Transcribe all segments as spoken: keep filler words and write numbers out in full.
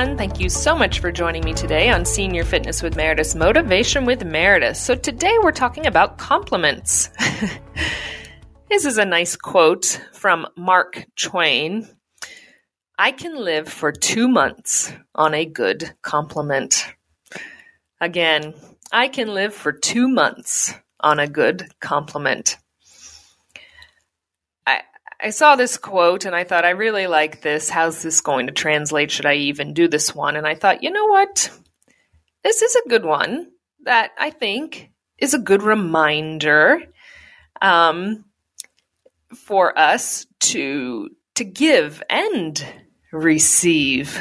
everyone. Thank you so much for joining me today on Senior Fitness with Meredith's Motivation with Meredith. So today we're talking about compliments. This is a nice quote from Mark Twain. I can live for two months on a good compliment. Again, I can live for two months on a good compliment. I I saw this quote and I thought, I really like this. How's this going to translate? Should I even do this one? And I thought, you know what? This is a good one that I think is a good reminder um, for us to to give and receive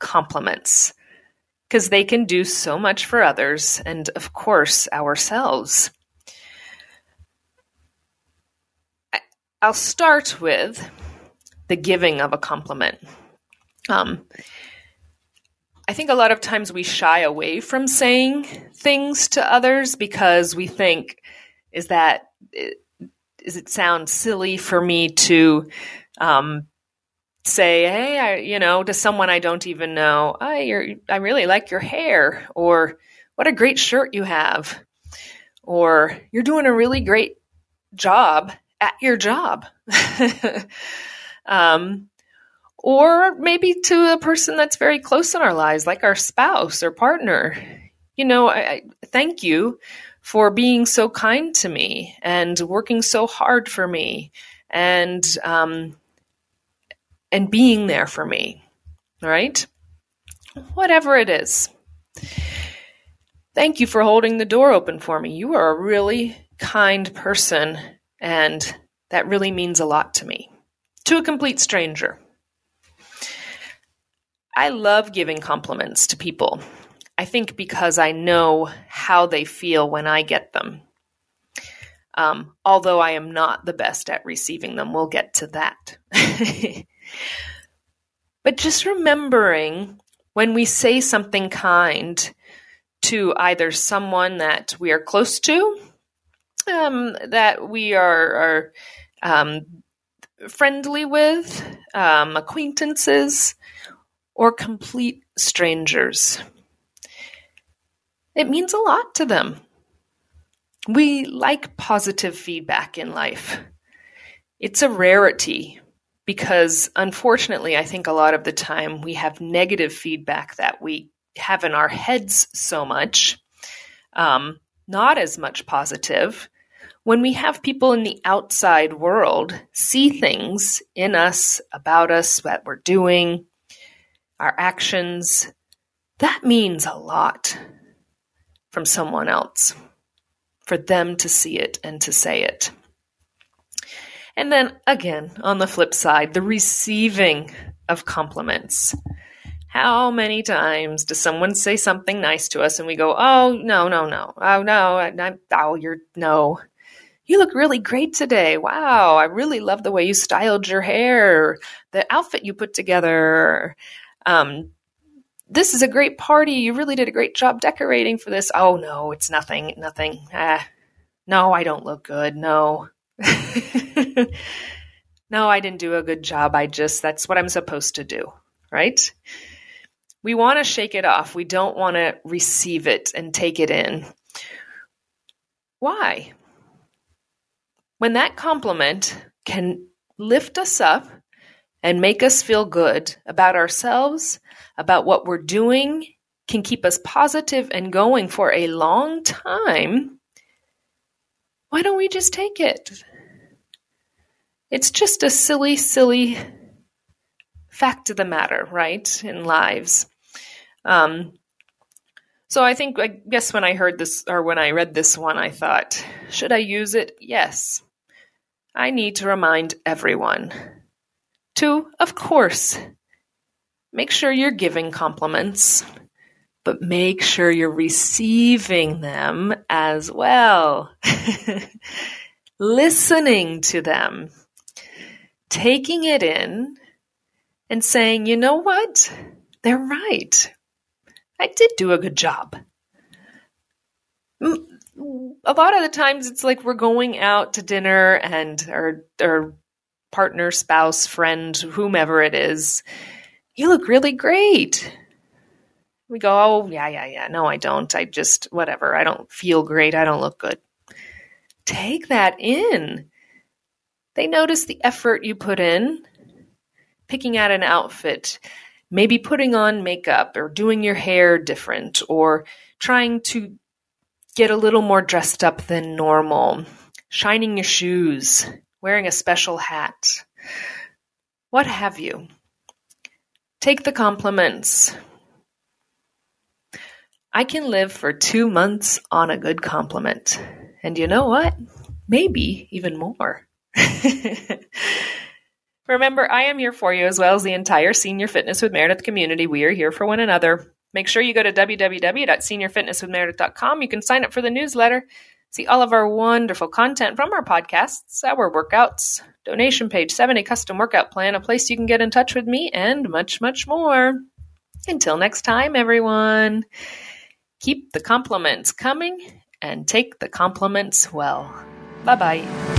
compliments, because they can do so much for others and, of course, ourselves. I'll start with the giving of a compliment. Um, I think a lot of times we shy away from saying things to others because we think, is that, is it sound silly for me to um, say, hey, I, you know, to someone I don't even know, oh, you're, I really like your hair, or what a great shirt you have, or you're doing a really great job at your job. um, or maybe to a person that's very close in our lives, like our spouse or partner. You know, I, I thank you for being so kind to me and working so hard for me and, um, and being there for me, right? Whatever it is. Thank you for holding the door open for me. You are a really kind person, and that really means a lot to me. To a complete stranger. I love giving compliments to people. I think because I know how they feel when I get them. Um, although I am not the best at receiving them. We'll get to that. But just remembering when we say something kind to either someone that we are close to, Um, that we are, are um, friendly with, um, acquaintances, or complete strangers. It means a lot to them. We like positive feedback in life. It's a rarity because, unfortunately, I think a lot of the time we have negative feedback that we have in our heads so much, um, not as much positive. When we have people in the outside world see things in us, about us, what we're doing, our actions, that means a lot from someone else, for them to see it and to say it. And then again, on the flip side, the receiving of compliments. How many times does someone say something nice to us and we go, oh, no, no, no, oh, no, I, I, oh, you're, no. You look really great today. Wow, I really love the way you styled your hair, the outfit you put together. Um, this is a great party. You really did a great job decorating for this. Oh, no, it's nothing, nothing. Ah, no, I don't look good. No. No, I didn't do a good job. I just, that's what I'm supposed to do, right? We want to shake it off. We don't want to receive it and take it in. Why? When that compliment can lift us up and make us feel good about ourselves, about what we're doing, can keep us positive and going for a long time, why don't we just take it? It's just a silly, silly fact of the matter, right, in lives. Um, so I think, I guess when I heard this, or when I read this one, I thought, should I use it? Yes. I need to remind everyone to, of course, make sure you're giving compliments, but make sure you're receiving them as well. Listening to them, taking it in, and saying, you know what? They're right. I did do a good job. A lot of the times it's like we're going out to dinner and our, our partner, spouse, friend, whomever it is, you look really great. we go, oh, yeah, yeah, yeah. No, I don't. I just, whatever. I don't feel great. I don't look good. Take that in. They notice the effort you put in, picking out an outfit, maybe putting on makeup or doing your hair different or trying to get a little more dressed up than normal, shining your shoes, wearing a special hat, what have you. Take the compliments. I can live for two months on a good compliment. And you know what? Maybe even more. Remember, I am here for you as well as the entire Senior Fitness with Meredith community. We are here for one another. Make sure you go to w w w dot senior fitness with meredith dot com. You can sign up for the newsletter, see all of our wonderful content from our podcasts, our workouts, donation page, seven day custom workout plan, a place you can get in touch with me, and much, much more. Until next time, everyone, keep the compliments coming and take the compliments well. Bye-bye.